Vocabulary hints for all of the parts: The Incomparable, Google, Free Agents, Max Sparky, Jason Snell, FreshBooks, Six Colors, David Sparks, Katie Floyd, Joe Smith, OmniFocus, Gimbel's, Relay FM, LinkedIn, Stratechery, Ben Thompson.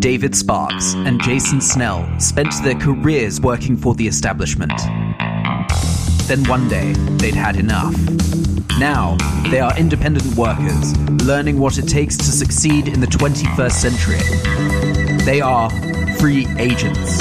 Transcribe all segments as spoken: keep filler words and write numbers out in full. David Sparks and Jason Snell spent their careers working for the establishment. Then one day, they'd had enough. Now, they are independent workers, learning what it takes to succeed in the twenty-first century. They are free agents.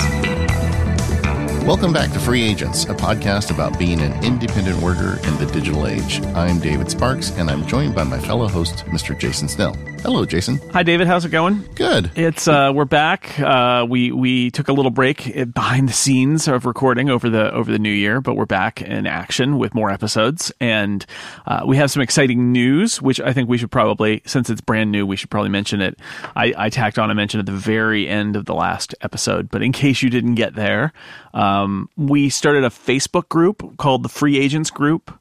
Welcome back to Free Agents, a podcast about being an independent worker in the digital age. I'm David Sparks, and I'm joined by my fellow host, Mister Jason Snell. Hello, Jason. Hi, David. How's it going? Good. It's uh, we're back. Uh, we we took a little break behind the scenes of recording over the over the new year, but we're back in action with more episodes, and uh, we have some exciting news, which I think we should probably, since it's brand new, we should probably mention it. I, I tacked on a mention at the very end of the last episode, but in case you didn't get there, um, we started a Facebook group called the Free Agents Group.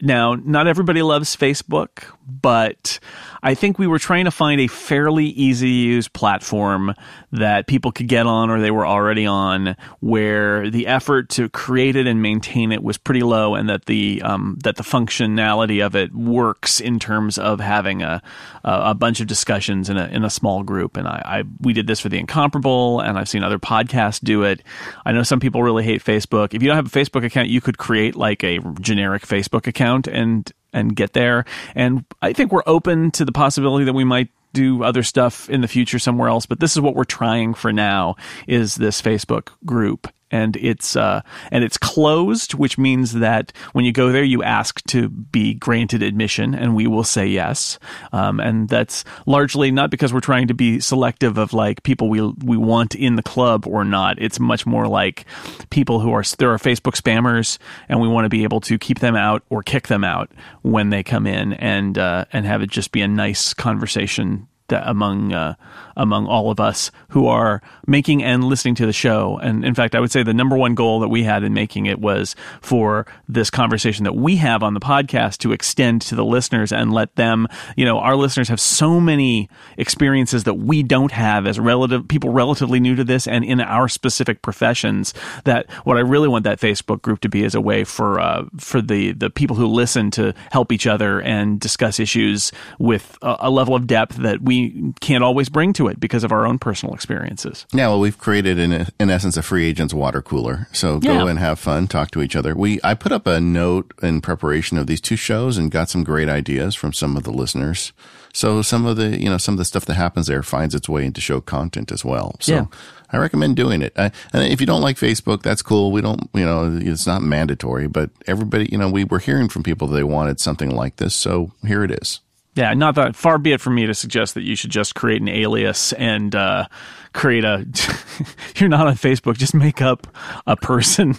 Now, not everybody loves Facebook, but I think we were trying to find a fairly easy to use platform that people could get on, or they were already on, where the effort to create it and maintain it was pretty low, and that the um, that the functionality of it works in terms of having a a bunch of discussions in a in a small group. And I, I we did this for The Incomparable, and I've seen other podcasts do it. I know some people really hate Facebook. If you don't have a Facebook account, you could create like a generic Facebook account and and get there. And I think we're open to the possibility that we might do other stuff in the future somewhere else, but this is what we're trying for now, is this Facebook group. And it's uh, and it's closed, which means that when you go there, you ask to be granted admission, and we will say yes. Um, and that's largely not because we're trying to be selective of like people we we want in the club or not. It's much more like people who are there are Facebook spammers, and we want to be able to keep them out or kick them out when they come in, and uh, and have it just be a nice conversation that among uh, among all of us who are making and listening to the show. And in fact, I would say the number one goal that we had in making it was for this conversation that we have on the podcast to extend to the listeners and let them, you know, our listeners have so many experiences that we don't have as relative people relatively new to this and in our specific professions, that what I really want that Facebook group to be is a way for uh, for the, the people who listen to help each other and discuss issues with a, a level of depth that we We can't always bring to it because of our own personal experiences. Yeah, well, we've created, in, in essence, a free agent's water cooler. So go yeah. and have fun, talk to each other. We I put up a note in preparation of these two shows and got some great ideas from some of the listeners. So some of the, you know, some of the stuff that happens there finds its way into show content as well. So yeah. I recommend doing it. I, and if you don't like Facebook, that's cool. We don't, you know, it's not mandatory, but everybody, you know, we were hearing from people that they wanted something like this. So here it is. Yeah, not that far be it from me to suggest that you should just create an alias and uh, create a – you're not on Facebook. Just make up a person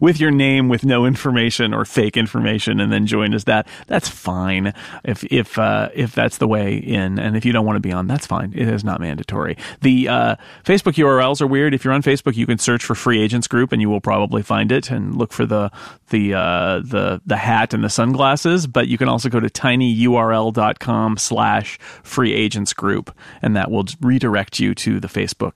with your name with no information or fake information and then join as that. That's fine if if uh, if that's the way in. And if you don't want to be on, that's fine. It is not mandatory. The uh, Facebook U R Ls are weird. If you're on Facebook, you can search for Free Agents Group and you will probably find it, and look for the, the, uh, the, the hat and the sunglasses. But you can also go to tiny U R L dot com slash free agents group, and that will redirect you to the Facebook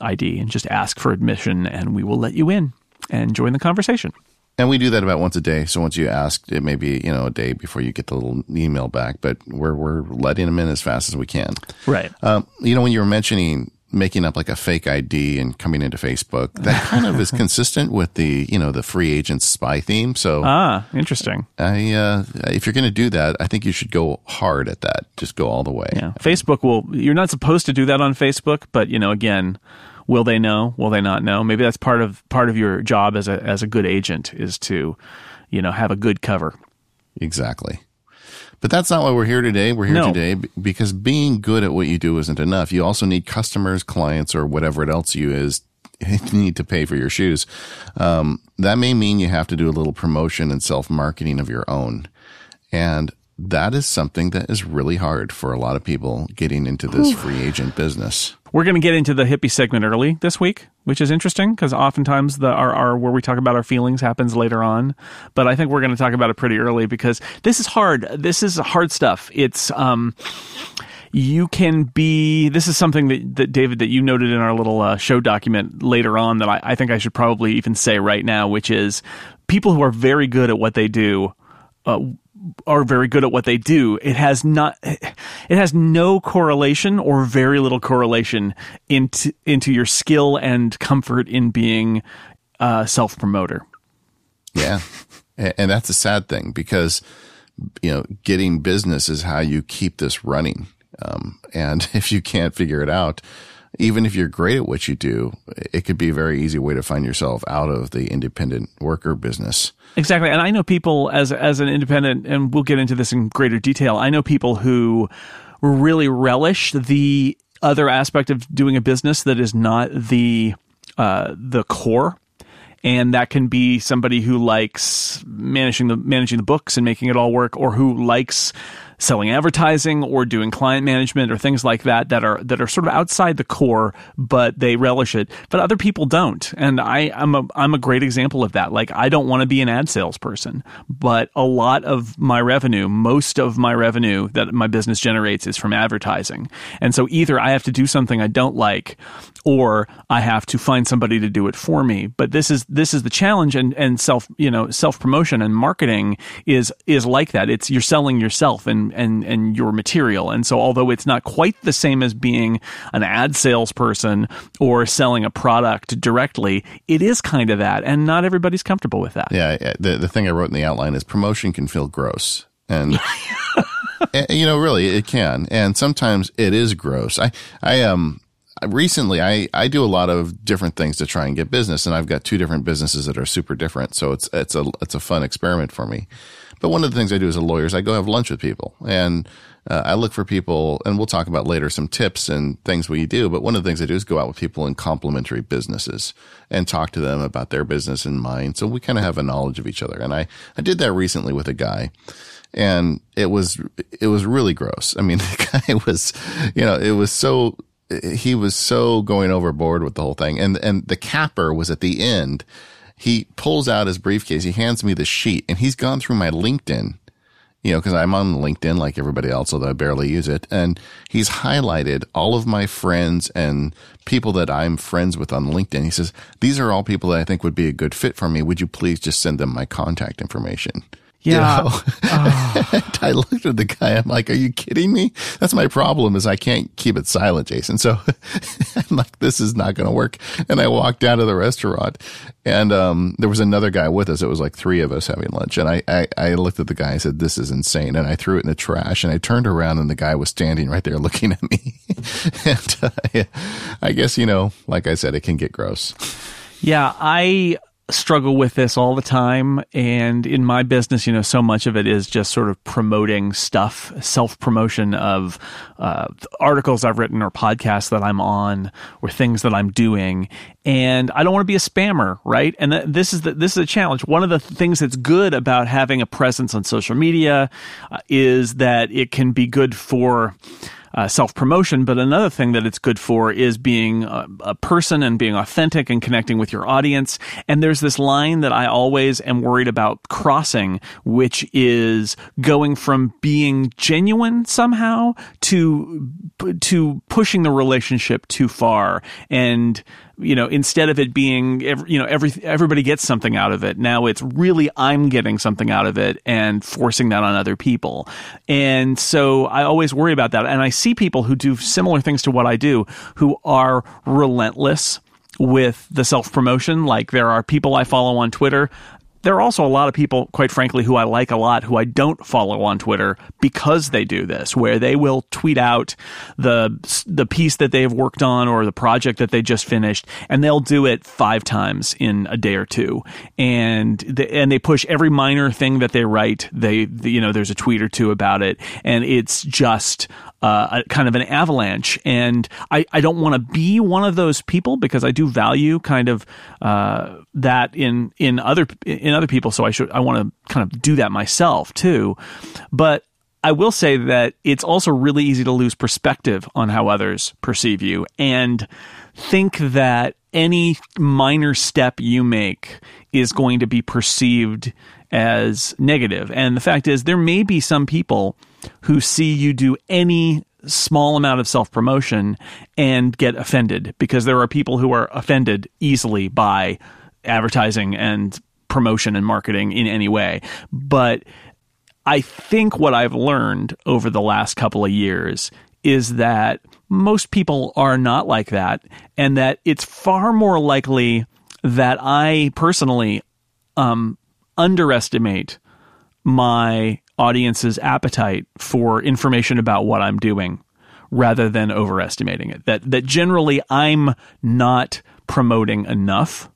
I D, and just ask for admission and we will let you in and join the conversation. And we do that about once a day. So once you ask, it may be, you know, a day before you get the little email back, but we're, we're letting them in as fast as we can. Right. Um, you know, when you were mentioning making up like a fake I D and coming into Facebook, that kind of is consistent with the, you know, the free agent spy theme. So ah, interesting. I uh, if you're going to do that, I think you should go hard at that. Just go all the way. Yeah. Facebook will. You're not supposed to do that on Facebook, but you know, again, will they know? Will they not know? Maybe that's part of part of your job as a as a good agent is to, you know, have a good cover. Exactly. But that's not why we're here today. We're here no. today because being good at what you do isn't enough. You also need customers, clients, or whatever it else you is need to pay for your shoes. Um, that may mean you have to do a little promotion and self-marketing of your own. And that is something that is really hard for a lot of people getting into this free agent business. We're going to get into the hippie segment early this week, which is interesting because oftentimes the our, our where we talk about our feelings happens later on. But I think we're going to talk about it pretty early because this is hard. This is hard stuff. It's um, you can be. This is something that, that David, that you noted in our little uh, show document later on that I, I think I should probably even say right now, which is people who are very good at what they do. Uh, are very good at what they do. It has not, it has no correlation or very little correlation into into your skill and comfort in being a self-promoter. Yeah. And that's a sad thing, because, you know, getting business is how you keep this running. Um, and if you can't figure it out, even if you're great at what you do, it could be a very easy way to find yourself out of the independent worker business. Exactly. And I know people as as an independent, and we'll get into this in greater detail, I know people who really relish the other aspect of doing a business that is not the uh, the core. And that can be somebody who likes managing the managing the books and making it all work, or who likes selling advertising or doing client management or things like that that are that are sort of outside the core, but they relish it. But other people don't. And I, I'm a I'm a great example of that. Like, I don't want to be an ad salesperson, but a lot of my revenue, most of my revenue that my business generates is from advertising. And so either I have to do something I don't like, or I have to find somebody to do it for me. But this is This is the challenge, and, and self, you know, self-promotion and marketing is is like that. It's you're selling yourself and, and, and your material. And so although it's not quite the same as being an ad salesperson or selling a product directly, it is kind of that, and not everybody's comfortable with that. Yeah, the, the thing I wrote in the outline is promotion can feel gross. And, and, you know, really, it can. And sometimes it is gross. I, I um. Recently, I, I do a lot of different things to try and get business, and I've got two different businesses that are super different. So it's it's a it's a fun experiment for me. But one of the things I do as a lawyer is I go have lunch with people, and uh, I look for people, and we'll talk about later some tips and things we do. But one of the things I do is go out with people in complementary businesses and talk to them about their business and mine. So we kind of have a knowledge of each other. And I, I did that recently with a guy. And it was it was really gross. I mean, the guy was, you know, it was so – he was so going overboard with the whole thing. And and the capper was at the end. He pulls out his briefcase. He hands me the sheet. And he's gone through my LinkedIn, you know, because I'm on LinkedIn like everybody else, although I barely use it. And he's highlighted all of my friends and people that I'm friends with on LinkedIn. He says, these are all people that I think would be a good fit for me. Would you please just send them my contact information? Yeah. You know? Oh. I looked at the guy. I'm like, are you kidding me? That's my problem, is I can't keep it silent, Jason. So I'm like, this is not going to work. And I walked out of the restaurant, and um, there was another guy with us. It was like three of us having lunch. And I, I, I looked at the guy and said, this is insane. And I threw it in the trash, and I turned around, and the guy was standing right there looking at me. And uh, I guess, you know, like I said, it can get gross. Yeah. I struggle with this all the time. And in my business, you know, so much of it is just sort of promoting stuff, self-promotion of uh, articles I've written or podcasts that I'm on or things that I'm doing. And I don't want to be a spammer, right? And th- this is the, this is a challenge. One of the th- things that's good about having a presence on social media uh, is that it can be good for Uh, self-promotion, but another thing that it's good for is being a, a person and being authentic and connecting with your audience. And there's this line that I always am worried about crossing, which is going from being genuine somehow to to pushing the relationship too far. And you know, instead of it being, you know, every everybody gets something out of it, now it's really I'm getting something out of it and forcing that on other people. And so I always worry about that. And I see people who do similar things to what I do who are relentless with the self-promotion. Like, there are people I follow on Twitter. There are also a lot of people, quite frankly, who I like a lot, who I don't follow on Twitter because they do this, where they will tweet out the the piece that they've worked on or the project that they just finished, and they'll do it five times in a day or two, and the, and they push every minor thing that they write. They the, you know, there's a tweet or two about it, and it's just uh, a, kind of an avalanche. And I, I don't want to be one of those people, because I do value kind of uh, that in in other in In other people, so I should I want to kind of do that myself too. But I will say that it's also really easy to lose perspective on how others perceive you and think that any minor step you make is going to be perceived as negative. And the fact is, there may be some people who see you do any small amount of self-promotion and get offended, because there are people who are offended easily by advertising and promotion and marketing in any way. But I think what I've learned over the last couple of years is that most people are not like that, and that it's far more likely that I personally um, underestimate my audience's appetite for information about what I'm doing rather than overestimating it. That that generally I'm not promoting enough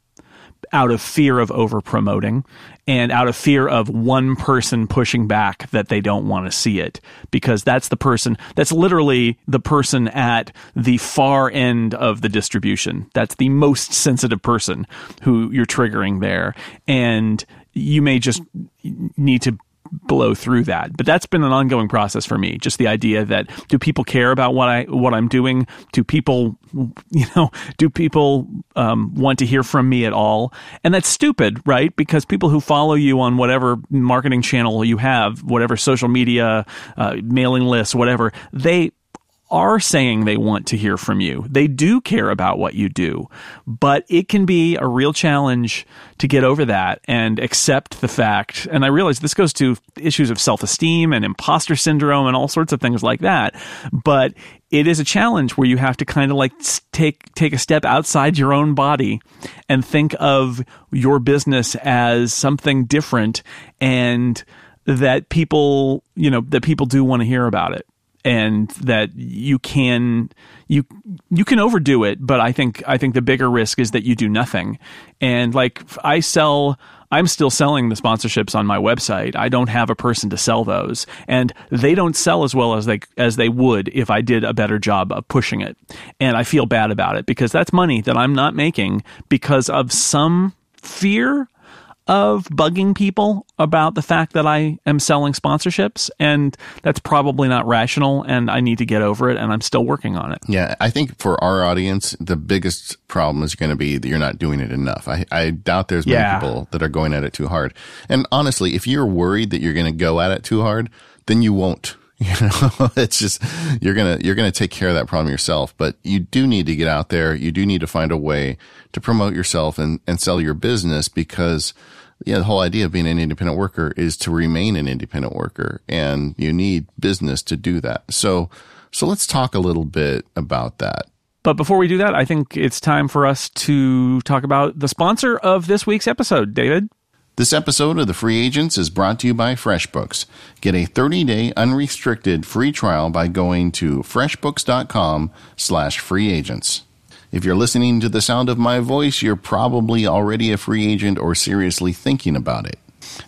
out of fear of over-promoting and out of fear of one person pushing back that they don't want to see it, because that's the person, that's literally the person at the far end of the distribution. That's the most sensitive person who you're triggering there. And you may just need to blow through that. But that's been an ongoing process for me. Just the idea that, do people care about what I what I'm doing? Do people, you know, do people um, want to hear from me at all? And that's stupid, right? Because people who follow you on whatever marketing channel you have, whatever social media, uh, mailing lists, whatever, they are saying they want to hear from you. They do care about what you do, but it can be a real challenge to get over that and accept the fact. And I realize this goes to issues of self-esteem and imposter syndrome and all sorts of things like that. But it is a challenge where you have to kind of like take take a step outside your own body and think of your business as something different, and that people, you know, that people do want to hear about it. And that you can you you can overdo it, but I think I think the bigger risk is that you do nothing. And like I sell, I'm still selling the sponsorships on my website. I don't have a person to sell those, and they don't sell as well as they as they would if I did a better job of pushing it. And I feel bad about it because that's money that I'm not making because of some fear of bugging people about the fact that I am selling sponsorships, and that's probably not rational, and I need to get over it, and I'm still working on it. Yeah, I think for our audience, the biggest problem is going to be that you're not doing it enough. I, I doubt there's many yeah. people that are going at it too hard. And honestly, if you're worried that you're going to go at it too hard, then you won't. You know, it's just, you're going to, you're going to take care of that problem yourself, but you do need to get out there. You do need to find a way to promote yourself and, and sell your business, because yeah, the whole idea of being an independent worker is to remain an independent worker, and you need business to do that. So, so let's talk a little bit about that. But before we do that, I think it's time for us to talk about the sponsor of this week's episode, David. This episode of The Free Agents is brought to you by FreshBooks. Get a thirty-day unrestricted free trial by going to freshbooks dot com slash free agents. If you're listening to the sound of my voice, you're probably already a free agent or seriously thinking about it.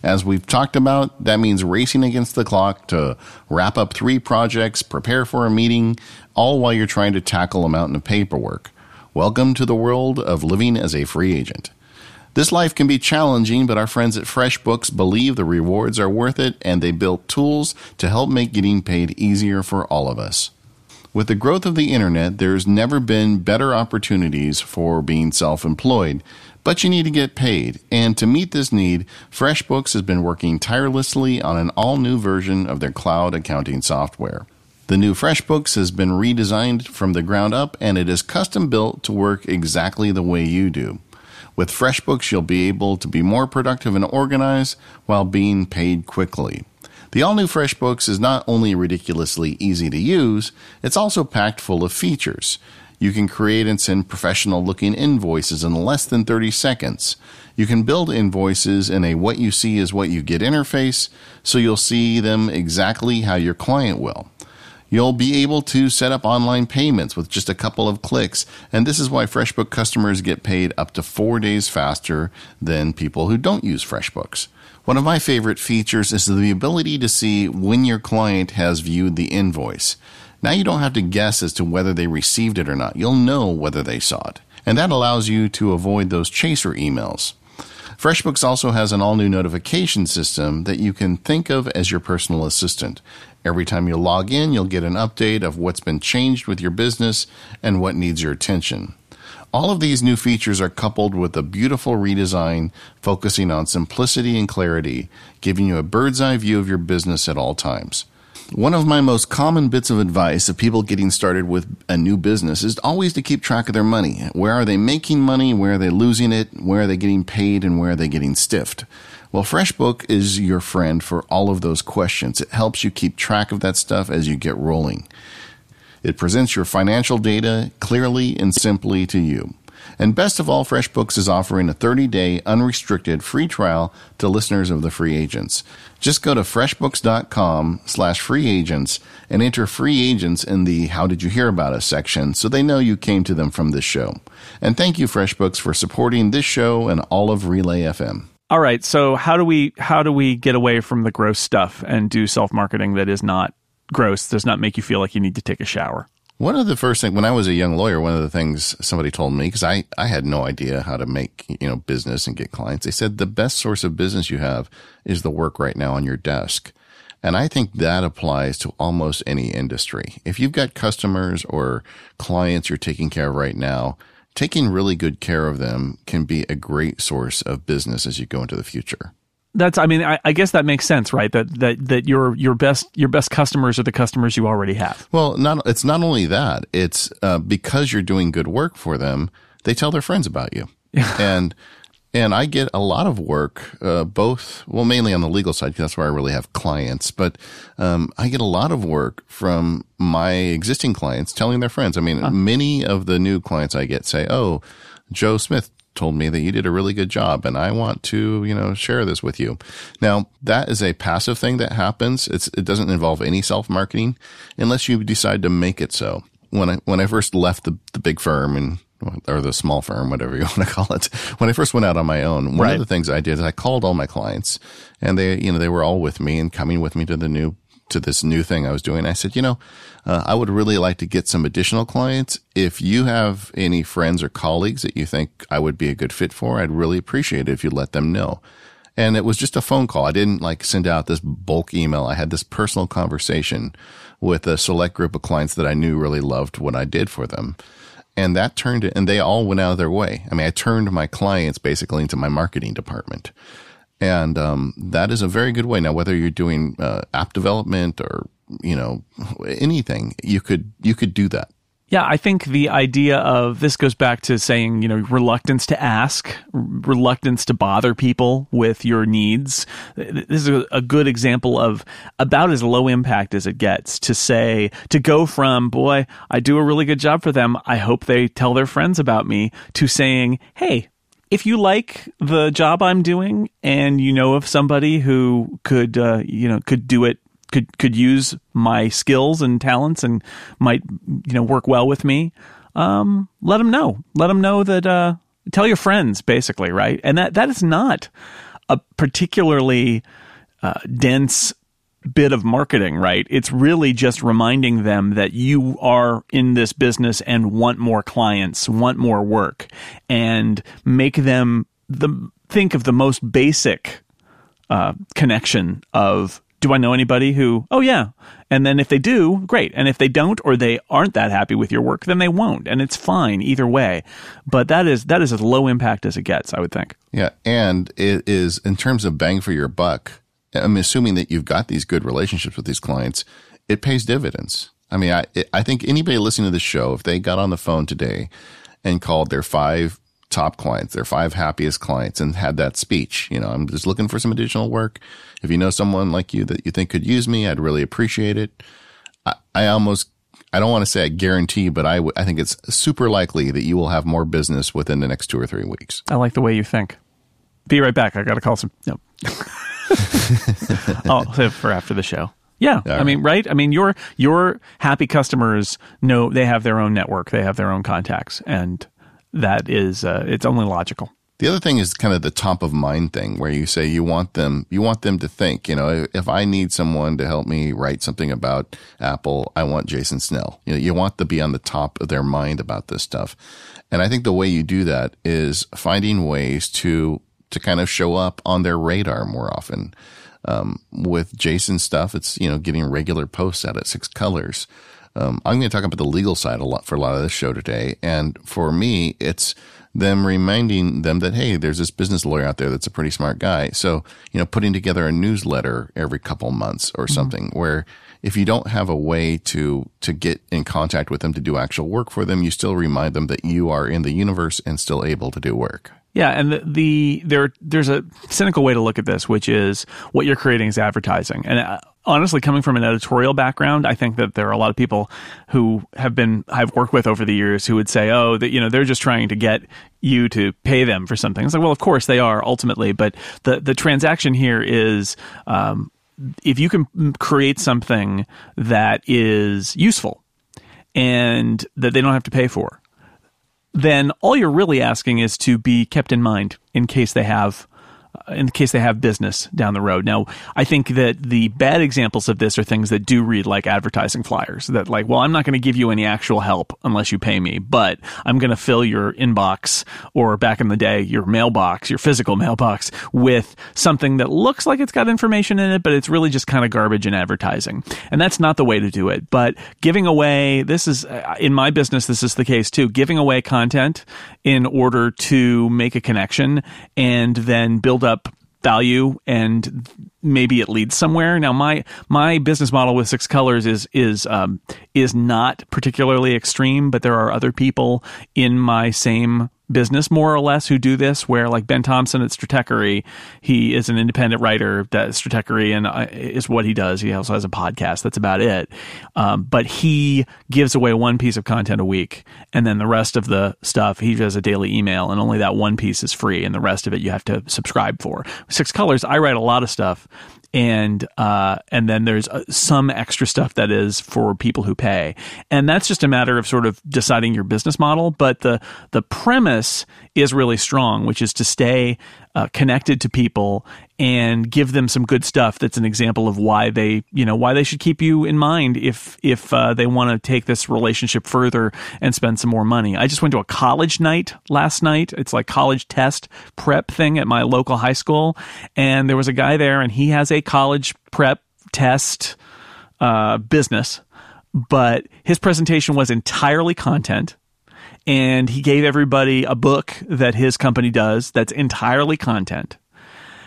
As we've talked about, that means racing against the clock to wrap up three projects, prepare for a meeting, all while you're trying to tackle a mountain of paperwork. Welcome to the world of living as a free agent. This life can be challenging, but our friends at FreshBooks believe the rewards are worth it, and they built tools to help make getting paid easier for all of us. With the growth of the internet, there's never been better opportunities for being self-employed, but you need to get paid. And to meet this need, FreshBooks has been working tirelessly on an all-new version of their cloud accounting software. The new FreshBooks has been redesigned from the ground up, and it is custom-built to work exactly the way you do. With FreshBooks, you'll be able to be more productive and organized while being paid quickly. The all-new FreshBooks is not only ridiculously easy to use, it's also packed full of features. You can create and send professional-looking invoices in less than thirty seconds. You can build invoices in a what-you-see-is-what-you-get interface, so you'll see them exactly how your client will. You'll be able to set up online payments with just a couple of clicks, and this is why FreshBooks customers get paid up to four days faster than people who don't use FreshBooks. One of my favorite features is the ability to see when your client has viewed the invoice. Now you don't have to guess as to whether they received it or not. You'll know whether they saw it. And that allows you to avoid those chaser emails. FreshBooks also has an all-new notification system that you can think of as your personal assistant. Every time you log in, you'll get an update of what's been changed with your business and what needs your attention. All of these new features are coupled with a beautiful redesign focusing on simplicity and clarity, giving you a bird's eye view of your business at all times. One of my most common bits of advice of people getting started with a new business is always to keep track of their money. Where are they making money? Where are they losing it? Where are they getting paid? And where are they getting stiffed? Well, FreshBooks is your friend for all of those questions. It helps you keep track of that stuff as you get rolling. It presents your financial data clearly and simply to you. And best of all, FreshBooks is offering a thirty-day unrestricted free trial to listeners of the Free Agents. Just go to freshbooks.com slash free agents and enter free agents in the how did you hear about us section so they know you came to them from this show. And thank you, FreshBooks, for supporting this show and all of Relay F M. All right, so how do we how do we get away from the gross stuff and do self-marketing that is not gross, does not make you feel like you need to take a shower? One of the first things, when I was a young lawyer, one of the things somebody told me, because I, I had no idea how to make, you know, business and get clients. They said the best source of business you have is the work right now on your desk. And I think that applies to almost any industry. If you've got customers or clients you're taking care of right now, taking really good care of them can be a great source of business as you go into the future. That's, I mean, I, I guess that makes sense, right? That that that your your best your best customers are the customers you already have. Well, not it's not only that. It's uh, because you're doing good work for them, they tell their friends about you. and and I get a lot of work, uh, both, well, mainly on the legal side, because that's where I really have clients. But um, I get a lot of work from my existing clients telling their friends. I mean, huh. Many of the new clients I get say, "Oh, Joe Smith told me that you did a really good job and I want to, you know, share this with you." Now, that is a passive thing that happens. It's, it doesn't involve any self-marketing unless you decide to make it so. When I, when I first left the, the big firm and, or the small firm, whatever you want to call it, when I first went out on my own, one right. of the things I did is I called all my clients and they, you know, they were all with me and coming with me to the new to this new thing I was doing. I said, you know, uh, I would really like to get some additional clients. If you have any friends or colleagues that you think I would be a good fit for, I'd really appreciate it if you let them know. And it was just a phone call. I didn't like send out this bulk email. I had this personal conversation with a select group of clients that I knew really loved what I did for them. And that turned it, and they all went out of their way. I mean, I turned my clients basically into my marketing department. And um, that is a very good way. Now, whether you're doing uh, app development or, you know, anything, you could you could do that. Yeah, I think the idea of this goes back to saying, you know, reluctance to ask, reluctance to bother people with your needs. This is a good example of about as low impact as it gets to say, to go from, boy, I do a really good job for them, I hope they tell their friends about me, to saying, hey, if you like the job I'm doing and you know of somebody who could, uh, you know, could do it, could could use my skills and talents and might, you know, work well with me, um, let them know. Let them know that, uh, tell your friends, basically, right? And that, that is not a particularly uh, dense bit of marketing, right? It's really just reminding them that you are in this business and want more clients, want more work, and make them the think of the most basic uh, connection of, do I know anybody who, oh yeah. And then if they do, great. And if they don't, or they aren't that happy with your work, then they won't. And it's fine either way. But that is, that is as low impact as it gets, I would think. Yeah. And it is, in terms of bang for your buck, I'm assuming that you've got these good relationships with these clients, it pays dividends. I mean, I I think anybody listening to this show, if they got on the phone today and called their five top clients, their five happiest clients, and had that speech, you know, I'm just looking for some additional work. If you know someone like you that you think could use me, I'd really appreciate it. I, I almost, I don't want to say I guarantee, but I, w- I think it's super likely that you will have more business within the next two or three weeks. I like the way you think. Be right back. I got to call some. No. Oh, for after the show. Yeah. Right. I mean, right? I mean, your your happy customers know they have their own network. They have their own contacts. And that is, uh, it's only logical. The other thing is kind of the top of mind thing where you say you want them, you want them to think, you know, if I need someone to help me write something about Apple, I want Jason Snell. You know, you want to be on the top of their mind about this stuff. And I think the way you do that is finding ways to to kind of show up on their radar more often. Um, with Jason stuff, it's, you know, getting regular posts out at Six Colors. Um, I'm going to talk about the legal side a lot for a lot of this show today. And for me, it's them reminding them that, hey, there's this business lawyer out there that's a pretty smart guy. So, you know, putting together a newsletter every couple months or something, mm-hmm. where if you don't have a way to to get in contact with them to do actual work for them, you still remind them that you are in the universe and still able to do work. Yeah, and the, the there there's a cynical way to look at this, which is what you're creating is advertising. And uh, honestly, coming from an editorial background, I think that there are a lot of people who have been I've worked with over the years who would say, "Oh, that you know, they're just trying to get you to pay them for something." It's like, well, of course they are ultimately, but the the transaction here is um, if you can create something that is useful and that they don't have to pay for, then all you're really asking is to be kept in mind in case they have uh, in case they have business down the road. Now, I think that the bad examples of this are things that do read like advertising flyers, that like, well, I'm not going to give you any actual help unless you pay me, but I'm going to fill your inbox, or back in the day, your mailbox, your physical mailbox, with something that looks like it's got information in it, but it's really just kind of garbage and advertising. And that's not the way to do it. But giving away, this is, in my business, this is the case too, giving away content in order to make a connection and then build up value, and maybe it leads somewhere. Now, my my business model with Six Colors is is um, is not particularly extreme, but there are other people in my same business, more or less, who do this. Where like Ben Thompson at Stratechery, he is an independent writer that Stratechery and uh, is what he does. He also has a podcast. That's about it. Um, but he gives away one piece of content a week, and then the rest of the stuff he does a daily email, and only that one piece is free, and the rest of it you have to subscribe for. Six Colors, I write a lot of stuff. And uh, and then there's uh, some extra stuff that is for people who pay. And that's just a matter of sort of deciding your business model. But the, the premise is really strong, which is to stay uh, connected to people and give them some good stuff. That's an example of why they, you know, why they should keep you in mind if if uh, they want to take this relationship further and spend some more money. I just went to a college night last night. It's like college test prep thing at my local high school, and there was a guy there, and he has a college prep test uh, business, but his presentation was entirely content. And he gave everybody a book that his company does that's entirely content.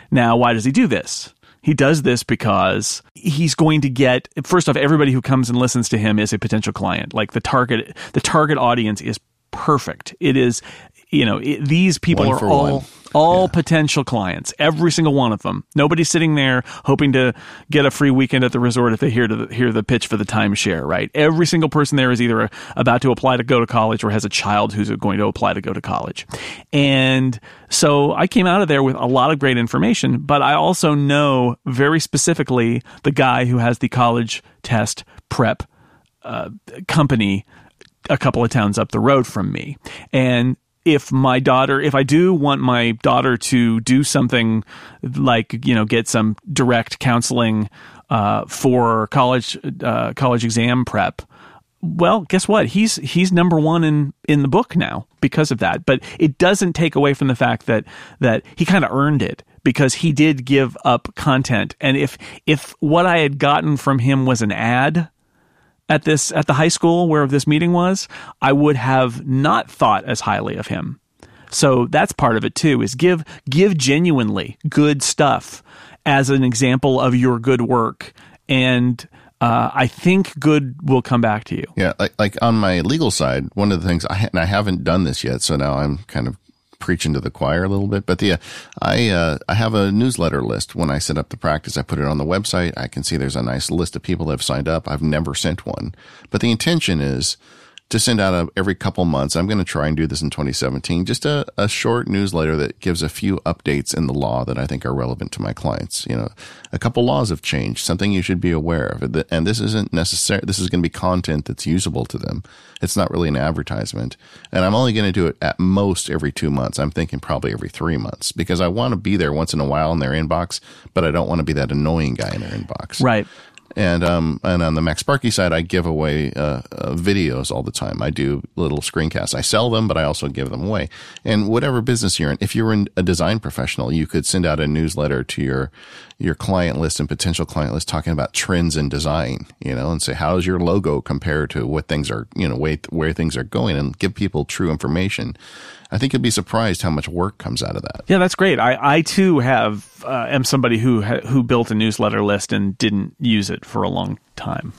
Now, why does he do this? He does this because he's going to get, first off, everybody who comes and listens to him is a potential client. Like the target, the target audience is perfect. It is, you know, it, these people one are all... One. All yeah. potential clients, every single one of them. Nobody's sitting there hoping to get a free weekend at the resort if they hear, to the, hear the pitch for the timeshare, right? Every single person there is either a, about to apply to go to college or has a child who's going to apply to go to college. And so I came out of there with a lot of great information, but I also know very specifically the guy who has the college test prep uh, company a couple of towns up the road from me. And If my daughter, if I do want my daughter to do something like, you know, get some direct counseling uh, for college uh, college exam prep, well, guess what? He's he's number one in, in the book now because of that. But it doesn't take away from the fact that that he kind of earned it, because he did give up content. And if if what I had gotten from him was an ad at this, at the high school where this meeting was, I would have not thought as highly of him. So that's part of it too, is give, give genuinely good stuff as an example of your good work. And uh, I think good will come back to you. Yeah. Like, like on my legal side, one of the things I, and I haven't done this yet, so now I'm kind of preaching to the choir a little bit, but the, uh, I, uh, I have a newsletter list. When I set up the practice, I put it on the website. I can see there's a nice list of people that have signed up. I've never sent one, but the intention is to send out a, every couple months. I'm going to try and do this in twenty seventeen, just a, a short newsletter that gives a few updates in the law that I think are relevant to my clients. You know, a couple laws have changed, something you should be aware of. And this isn't necessary. This is going to be content that's usable to them. It's not really an advertisement. And I'm only going to do it at most every two months. I'm thinking probably every three months because I want to be there once in a while in their inbox, but I don't want to be that annoying guy in their inbox. Right. And um and on the Max Sparky side, I give away uh, uh, videos all the time. I do little screencasts. I sell them, but I also give them away. And whatever business you're in, if you're in a design professional, you could send out a newsletter to your your client list and potential client list talking about trends in design, you know, and say, how does your logo compare to what things are, you know, where, where things are going, and give people true information. I think you'd be surprised how much work comes out of that. Yeah, that's great. I, I too have uh, am somebody who who built a newsletter list and didn't use it for a long time.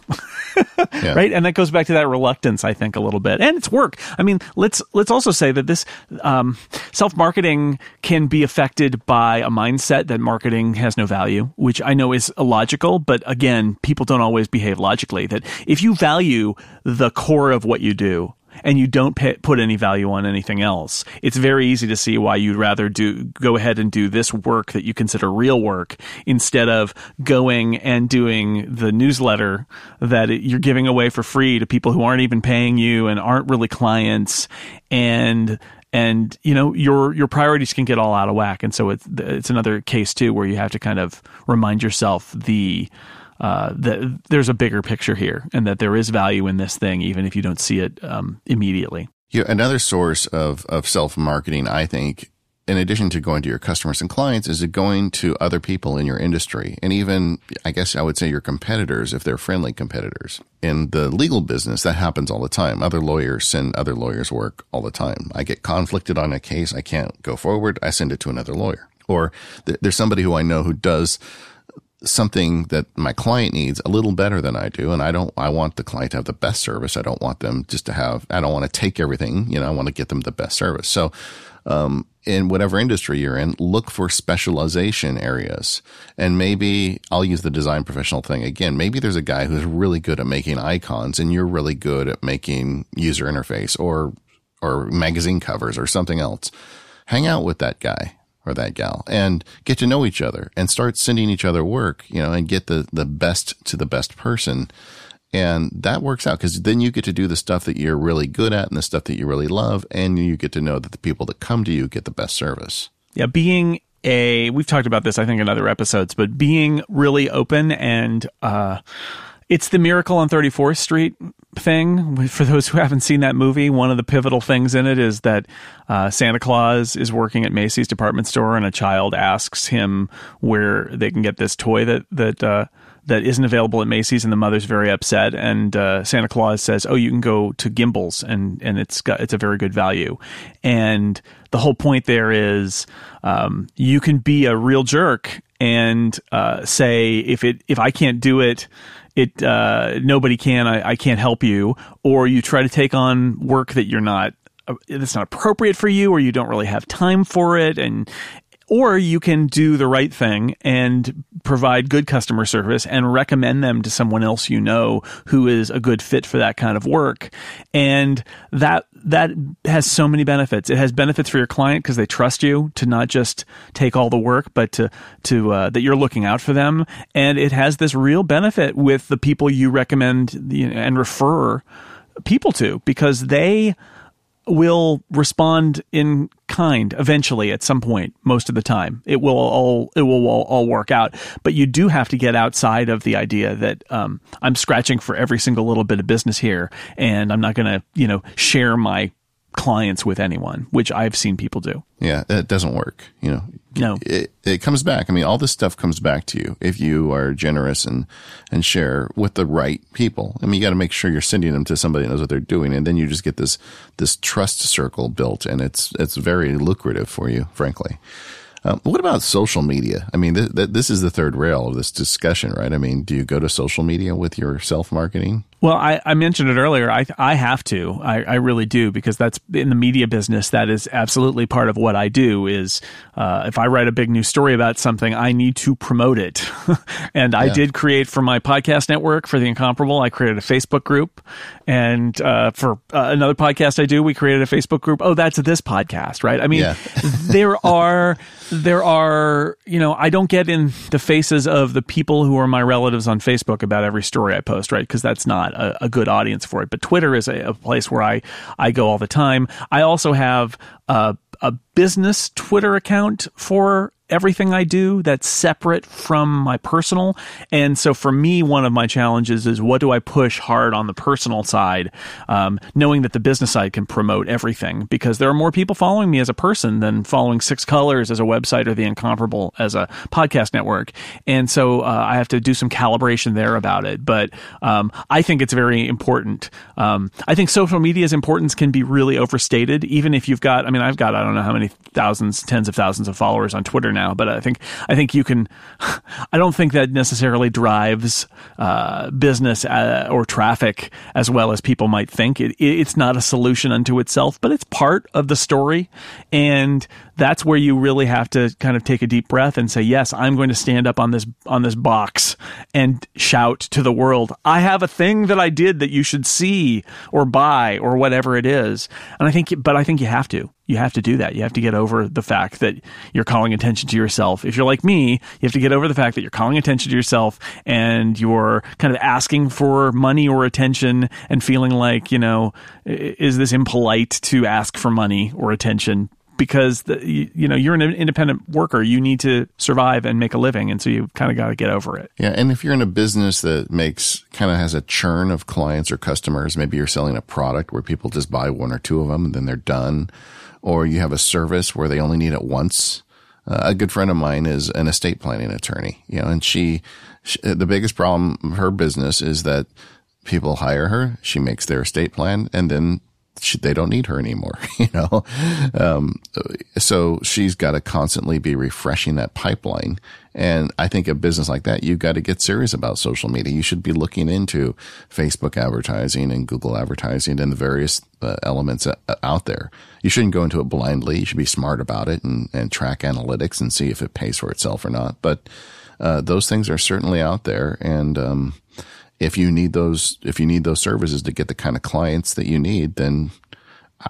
Yeah. Right? And that goes back to that reluctance, I think, a little bit. And it's work. I mean, let's let's also say that this um, self-marketing can be affected by a mindset that marketing has no value, which I know is illogical, but again, people don't always behave logically. That if you value the core of what you do, and you don't pay, put any value on anything else, it's very easy to see why you'd rather do go ahead and do this work that you consider real work instead of going and doing the newsletter that you're giving away for free to people who aren't even paying you and aren't really clients. And and you know your your priorities can get all out of whack. And so it's it's another case too where you have to kind of remind yourself the. Uh, that there's a bigger picture here and that there is value in this thing, even if you don't see it um, immediately. Yeah, another source of, of self-marketing, I think, in addition to going to your customers and clients, is going to other people in your industry and even, I guess I would say, your competitors, if they're friendly competitors. In the legal business, that happens all the time. Other lawyers send other lawyers' work all the time. I get conflicted on a case. I can't go forward. I send it to another lawyer. Or th- there's somebody who I know who does something that my client needs a little better than I do. And I don't, I want the client to have the best service. I don't want them just to have, I don't want to take everything, you know, I want to get them the best service. So, um, in whatever industry you're in, look for specialization areas. And maybe I'll use the design professional thing again. Maybe there's a guy who's really good at making icons and you're really good at making user interface or, or magazine covers or something else. Hang out with that guy or that gal and get to know each other and start sending each other work, you know, and get the, the best to the best person. And that works out because then you get to do the stuff that you're really good at and the stuff that you really love. And you get to know that the people that come to you get the best service. Yeah. Being a, we've talked about this, I think in other episodes, but being really open and, uh, it's the Miracle on thirty-fourth Street thing. For those who haven't seen that movie, one of the pivotal things in it is that uh, Santa Claus is working at Macy's department store, and a child asks him where they can get this toy that that uh, that isn't available at Macy's, and the mother's very upset. And uh, Santa Claus says, "Oh, you can go to Gimbel's, and and it's got, it's a very good value." And the whole point there is um, you can be a real jerk and uh, say if it if I can't do it. It uh, nobody can. I, I can't help you. Or you try to take on work that you're not. Uh, that's not appropriate for you, or you don't really have time for it. And or you can do the right thing and provide good customer service and recommend them to someone else you know who is a good fit for that kind of work. And that that has so many benefits. It has benefits for your client because they trust you to not just take all the work, but to to uh, that you're looking out for them. And it has this real benefit with the people you recommend and refer people to because they will respond in kind eventually at some point. Most of the time, it will all it will all, all work out. But you do have to get outside of the idea that um, I'm scratching for every single little bit of business here, and I'm not going to you know share my clients with anyone, which I've seen people do. Yeah, it doesn't work. You know, no, it it comes back. I mean, all this stuff comes back to you if you are generous and and share with the right people. I mean, you got to make sure you're sending them to somebody that knows what they're doing, and then you just get this this trust circle built, and it's it's very lucrative for you, frankly. Um, what about social media? I mean, th- th- this is the third rail of this discussion, right? I mean, do you go to social media with your self-marketing? Well, I, I mentioned it earlier. I I have to. I, I really do because that's in the media business. That is absolutely part of what I do is uh, if I write a big news story about something, I need to promote it. And yeah. I did create for my podcast network, for The Incomparable, I created a Facebook group. And uh, for uh, another podcast I do, we created a Facebook group. Oh, that's this podcast, right? I mean, yeah. there are... There are, you know, I don't get in the faces of the people who are my relatives on Facebook about every story I post, right? Because that's not a, a good audience for it. But Twitter is a, a place where I, I go all the time. I also have a, a business Twitter account for everything I do that's separate from my personal. And so for me, one of my challenges is what do I push hard on the personal side, um, knowing that the business side can promote everything because there are more people following me as a person than following Six Colors as a website or The Incomparable as a podcast network. And so uh, I have to do some calibration there about it. But um, I think it's very important. Um, I think social media's importance can be really overstated, even if you've got, I mean, I've got, I don't know how many thousands, tens of thousands of followers on Twitter now. now, but I think I think you can. I don't think that necessarily drives uh, business uh, or traffic as well as people might think. It, it's not a solution unto itself, but it's part of the story, and that's where you really have to kind of take a deep breath and say, "Yes, I'm going to stand up on this on this box and shout to the world, I have a thing that I did that you should see or buy or whatever it is." And I think, but I think you have to. You have to do that. You have to get over the fact that you're calling attention to yourself. If you're like me, you have to get over the fact that you're calling attention to yourself and you're kind of asking for money or attention and feeling like, you know, is this impolite to ask for money or attention? Because, the, you know, you're an independent worker. You need to survive and make a living. And so you've kind of got to get over it. Yeah. And if you're in a business that makes kind of has a churn of clients or customers, maybe you're selling a product where people just buy one or two of them and then they're done. Or you have a service where they only need it once. Uh, a good friend of mine is an estate planning attorney, you know, and she, she, the biggest problem of her business is that people hire her, she makes their estate plan, and then she, they don't need her anymore, you know. Um, so she's got to constantly be refreshing that pipeline. And I think a business like that, you've got to get serious about social media. You should be looking into Facebook advertising and Google advertising and the various uh, elements out there. You shouldn't go into it blindly. You should be smart about it and, and track analytics and see if it pays for itself or not. But uh, those things are certainly out there. And um, if you need those, if you need those services to get the kind of clients that you need, then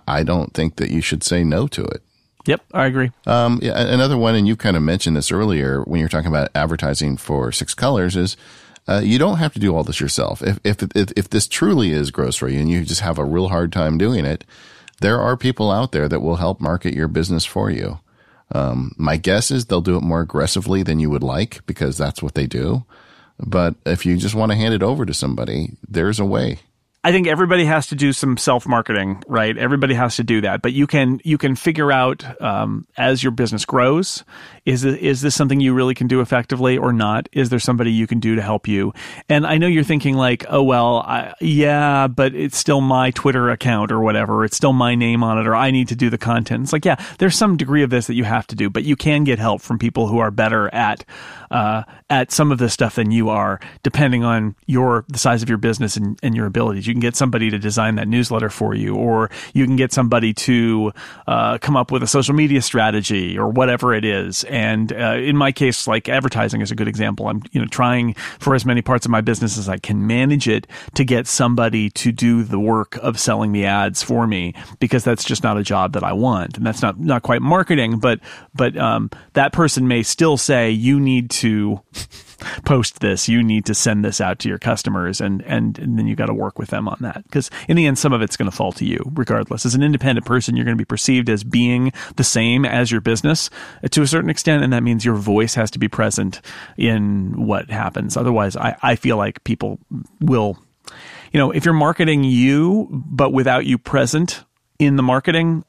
I don't think that you should say no to it. Yep, I agree. Um, yeah, another one, and you kind of mentioned this earlier when you were talking about advertising for Six Colors, is uh, you don't have to do all this yourself. If, if if if this truly is grocery and you just have a real hard time doing it, there are people out there that will help market your business for you. Um, my guess is they'll do it more aggressively than you would like because that's what they do. But if you just want to hand it over to somebody, there's a way. I think everybody has to do some self-marketing, right? Everybody has to do that. But you can you can figure out um, as your business grows, is this, is this something you really can do effectively or not? Is there somebody you can do to help you? And I know you're thinking like, oh, well, I, yeah, but it's still my Twitter account or whatever. It's still my name on it, or I need to do the content. It's like, yeah, there's some degree of this that you have to do, but you can get help from people who are better at uh, at some of this stuff than you are, depending on your the size of your business and, and your abilities. You can get somebody to design that newsletter for you, or you can get somebody to uh, come up with a social media strategy or whatever it is. And uh, in my case, like advertising is a good example. I'm you know trying for as many parts of my business as I can manage it to get somebody to do the work of selling the ads for me, because that's just not a job that I want. And that's not, not quite marketing, but, but um, that person may still say, you need to... post this, you need to send this out to your customers, and, and, and then you got to work with them on that. Because in the end, some of it's going to fall to you regardless. As an independent person, you're going to be perceived as being the same as your business to a certain extent, and that means your voice has to be present in what happens. Otherwise, I, I feel like people will, you know, if you're marketing you, but without you present in the marketing,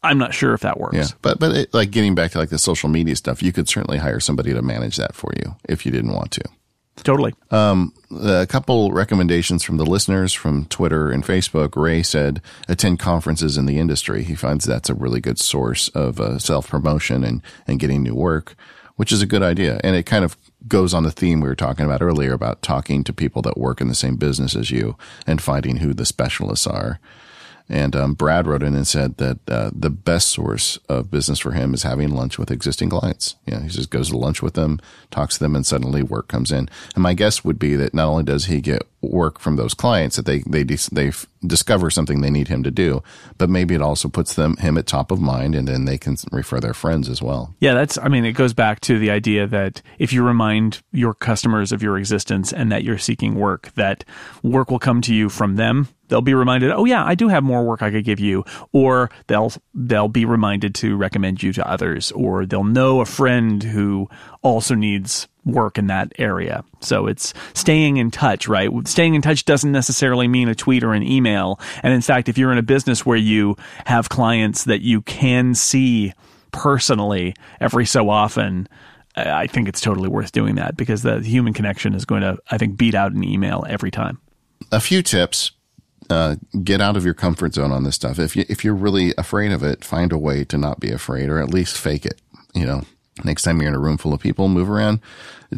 I'm not sure if that works. Yeah, but but it, like getting back to like the social media stuff, you could certainly hire somebody to manage that for you if you didn't want to. Totally. Um, a couple recommendations from the listeners from Twitter and Facebook. Ray said, attend conferences in the industry. He finds that's a really good source of uh, self-promotion and, and getting new work, which is a good idea. And it kind of goes on the theme we were talking about earlier about talking to people that work in the same business as you and finding who the specialists are. And um, Brad wrote in and said that uh, the best source of business for him is having lunch with existing clients. You know, he just goes to lunch with them, talks to them, and suddenly work comes in. And my guess would be that not only does he get work from those clients that they they they discover something they need him to do, but maybe it also puts them him at top of mind, and then they can refer their friends as well. Yeah, that's. I mean, it goes back to the idea that if you remind your customers of your existence and that you're seeking work, that work will come to you from them. They'll be reminded, oh yeah, I do have more work I could give you, or they'll they'll be reminded to recommend you to others, or they'll know a friend who also needs work in that area. So it's staying in touch, right? Staying in touch doesn't necessarily mean a tweet or an email. And in fact, if you're in a business where you have clients that you can see personally every so often, I think it's totally worth doing that, because the human connection is going to, I think, beat out an email every time. A few tips. Uh, get out of your comfort zone on this stuff. If you, if you're really afraid of it, find a way to not be afraid, or at least fake it. You know, Next time you're in a room full of people, move around.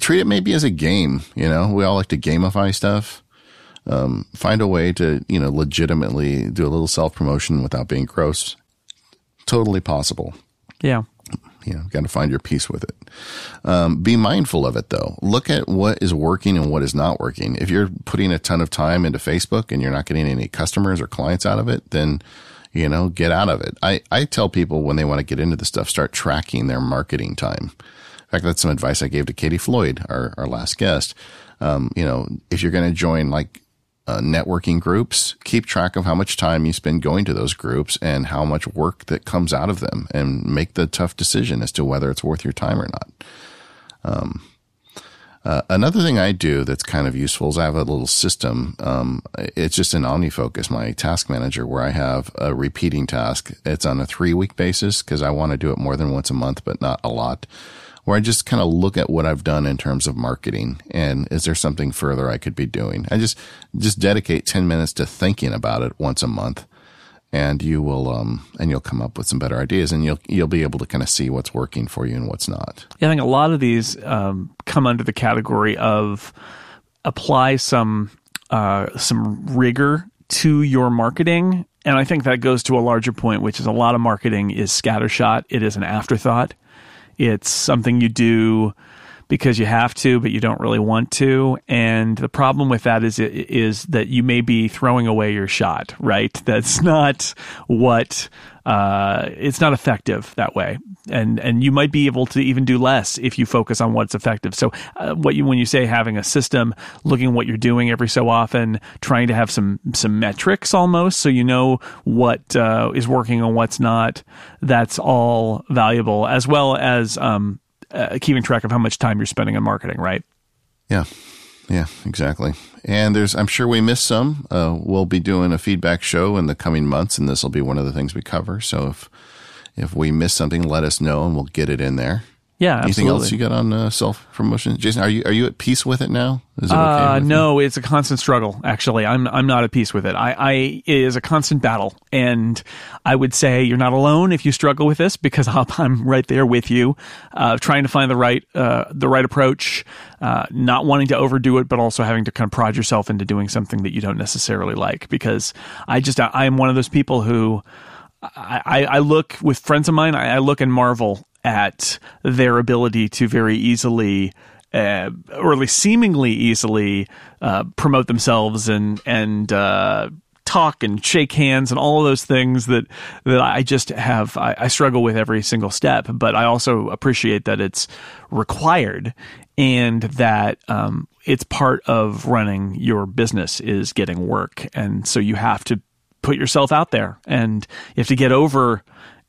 Treat it maybe as a game. You know, we all like to gamify stuff. Um, find a way to, you know, legitimately do a little self-promotion without being gross. Totally possible. Yeah. You know, got to find your peace with it. Um, be mindful of it, though. Look at what is working and what is not working. If you're putting a ton of time into Facebook and you're not getting any customers or clients out of it, then, you know, get out of it. I, I tell people when they want to get into this stuff, start tracking their marketing time. In fact, that's some advice I gave to Katie Floyd, our, our last guest. Um, you know, if you're going to join like uh, networking groups, keep track of how much time you spend going to those groups and how much work that comes out of them, and make the tough decision as to whether it's worth your time or not. Um, Uh, another thing I do that's kind of useful is I have a little system. Um, it's just in OmniFocus, my task manager, where I have a repeating task. It's on a three-week basis because I want to do it more than once a month, but not a lot, where I just kind of look at what I've done in terms of marketing and is there something further I could be doing. I just just dedicate ten minutes to thinking about it once a month, and you will, um, and you'll come up with some better ideas, and you'll you'll be able to kind of see what's working for you and what's not. Yeah, I think a lot of these um, come under the category of apply some uh, some rigor to your marketing, and I think that goes to a larger point, which is a lot of marketing is scattershot. It is an afterthought. It's something you do because you have to, but you don't really want to. And the problem with that is is that you may be throwing away your shot, right? That's not what, uh, it's not effective that way. And and you might be able to even do less if you focus on what's effective. So uh, what you when you say having a system, looking at what you're doing every so often, trying to have some some metrics almost so you know what uh, is working and what's not, that's all valuable, as well as um, Uh, keeping track of how much time you're spending on marketing, right? Yeah. Yeah, exactly. And there's, I'm sure we missed some. Uh, we'll be doing a feedback show in the coming months, and this will be one of the things we cover. So if if we miss something, let us know, and we'll get it in there. Yeah, absolutely. Anything else you got on uh, self-promotion? Jason, are you are you at peace with it now? Is it okay uh, with no, you? It's a constant struggle, actually. I'm I'm not at peace with it. I, I it is a constant battle. And I would say you're not alone if you struggle with this, because I'm right there with you, uh, trying to find the right uh, the right approach, uh, not wanting to overdo it, but also having to kind of prod yourself into doing something that you don't necessarily like. Because I just, I am one of those people who, I, I, I look, with friends of mine, I, I look and marvel at their ability to very easily, uh, or at least seemingly easily, uh, promote themselves and and uh, talk and shake hands and all of those things that that I just have. I, I struggle with every single step, but I also appreciate that it's required, and that um, it's part of running your business is getting work, and so you have to put yourself out there, and you have to get over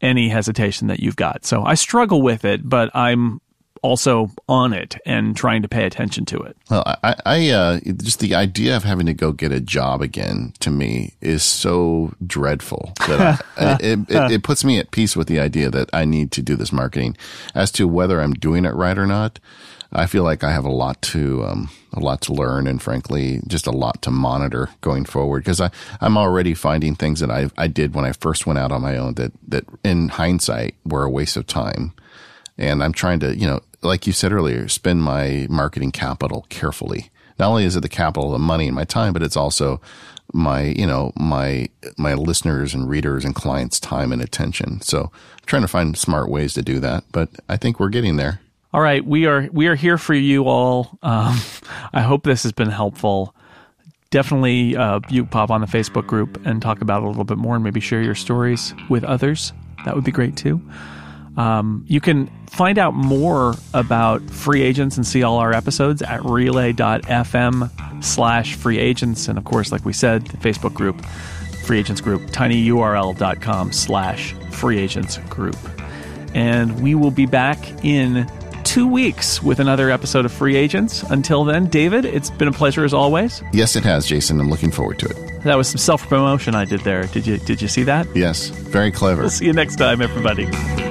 any hesitation that you've got. So I struggle with it, but I'm also on it and trying to pay attention to it. Well, I, I uh, just the idea of having to go get a job again to me is so dreadful that I, it, it, it puts me at peace with the idea that I need to do this marketing. As to whether I'm doing it right or not, I feel like I have a lot to um, a lot to learn, and frankly, just a lot to monitor going forward, because I'm already finding things that I I did when I first went out on my own that that in hindsight were a waste of time, and I'm trying to, you know, like you said earlier, spend my marketing capital carefully. Not only is it the capital, the money, and my time, but it's also my, you know, my my listeners and readers and clients' time and attention. So I'm trying to find smart ways to do that, but I think we're getting there. All right, we are we are here for you all. Um, I hope this has been helpful. Definitely, uh, you pop on the Facebook group and talk about it a little bit more, and maybe share your stories with others. That would be great too. Um, you can find out more about Free Agents and see all our episodes at relay dot f m slash free agents, and of course, like we said, the Facebook group, Free Agents Group, tinyurl dot com slash free agents group, and we will be back in two weeks with another episode of Free Agents. Until then, David, it's been a pleasure as always. Yes, it has, Jason. I'm looking forward to it. That was some self-promotion I did there. Did you, did you see that? Yes. Very clever. We'll see you next time, everybody.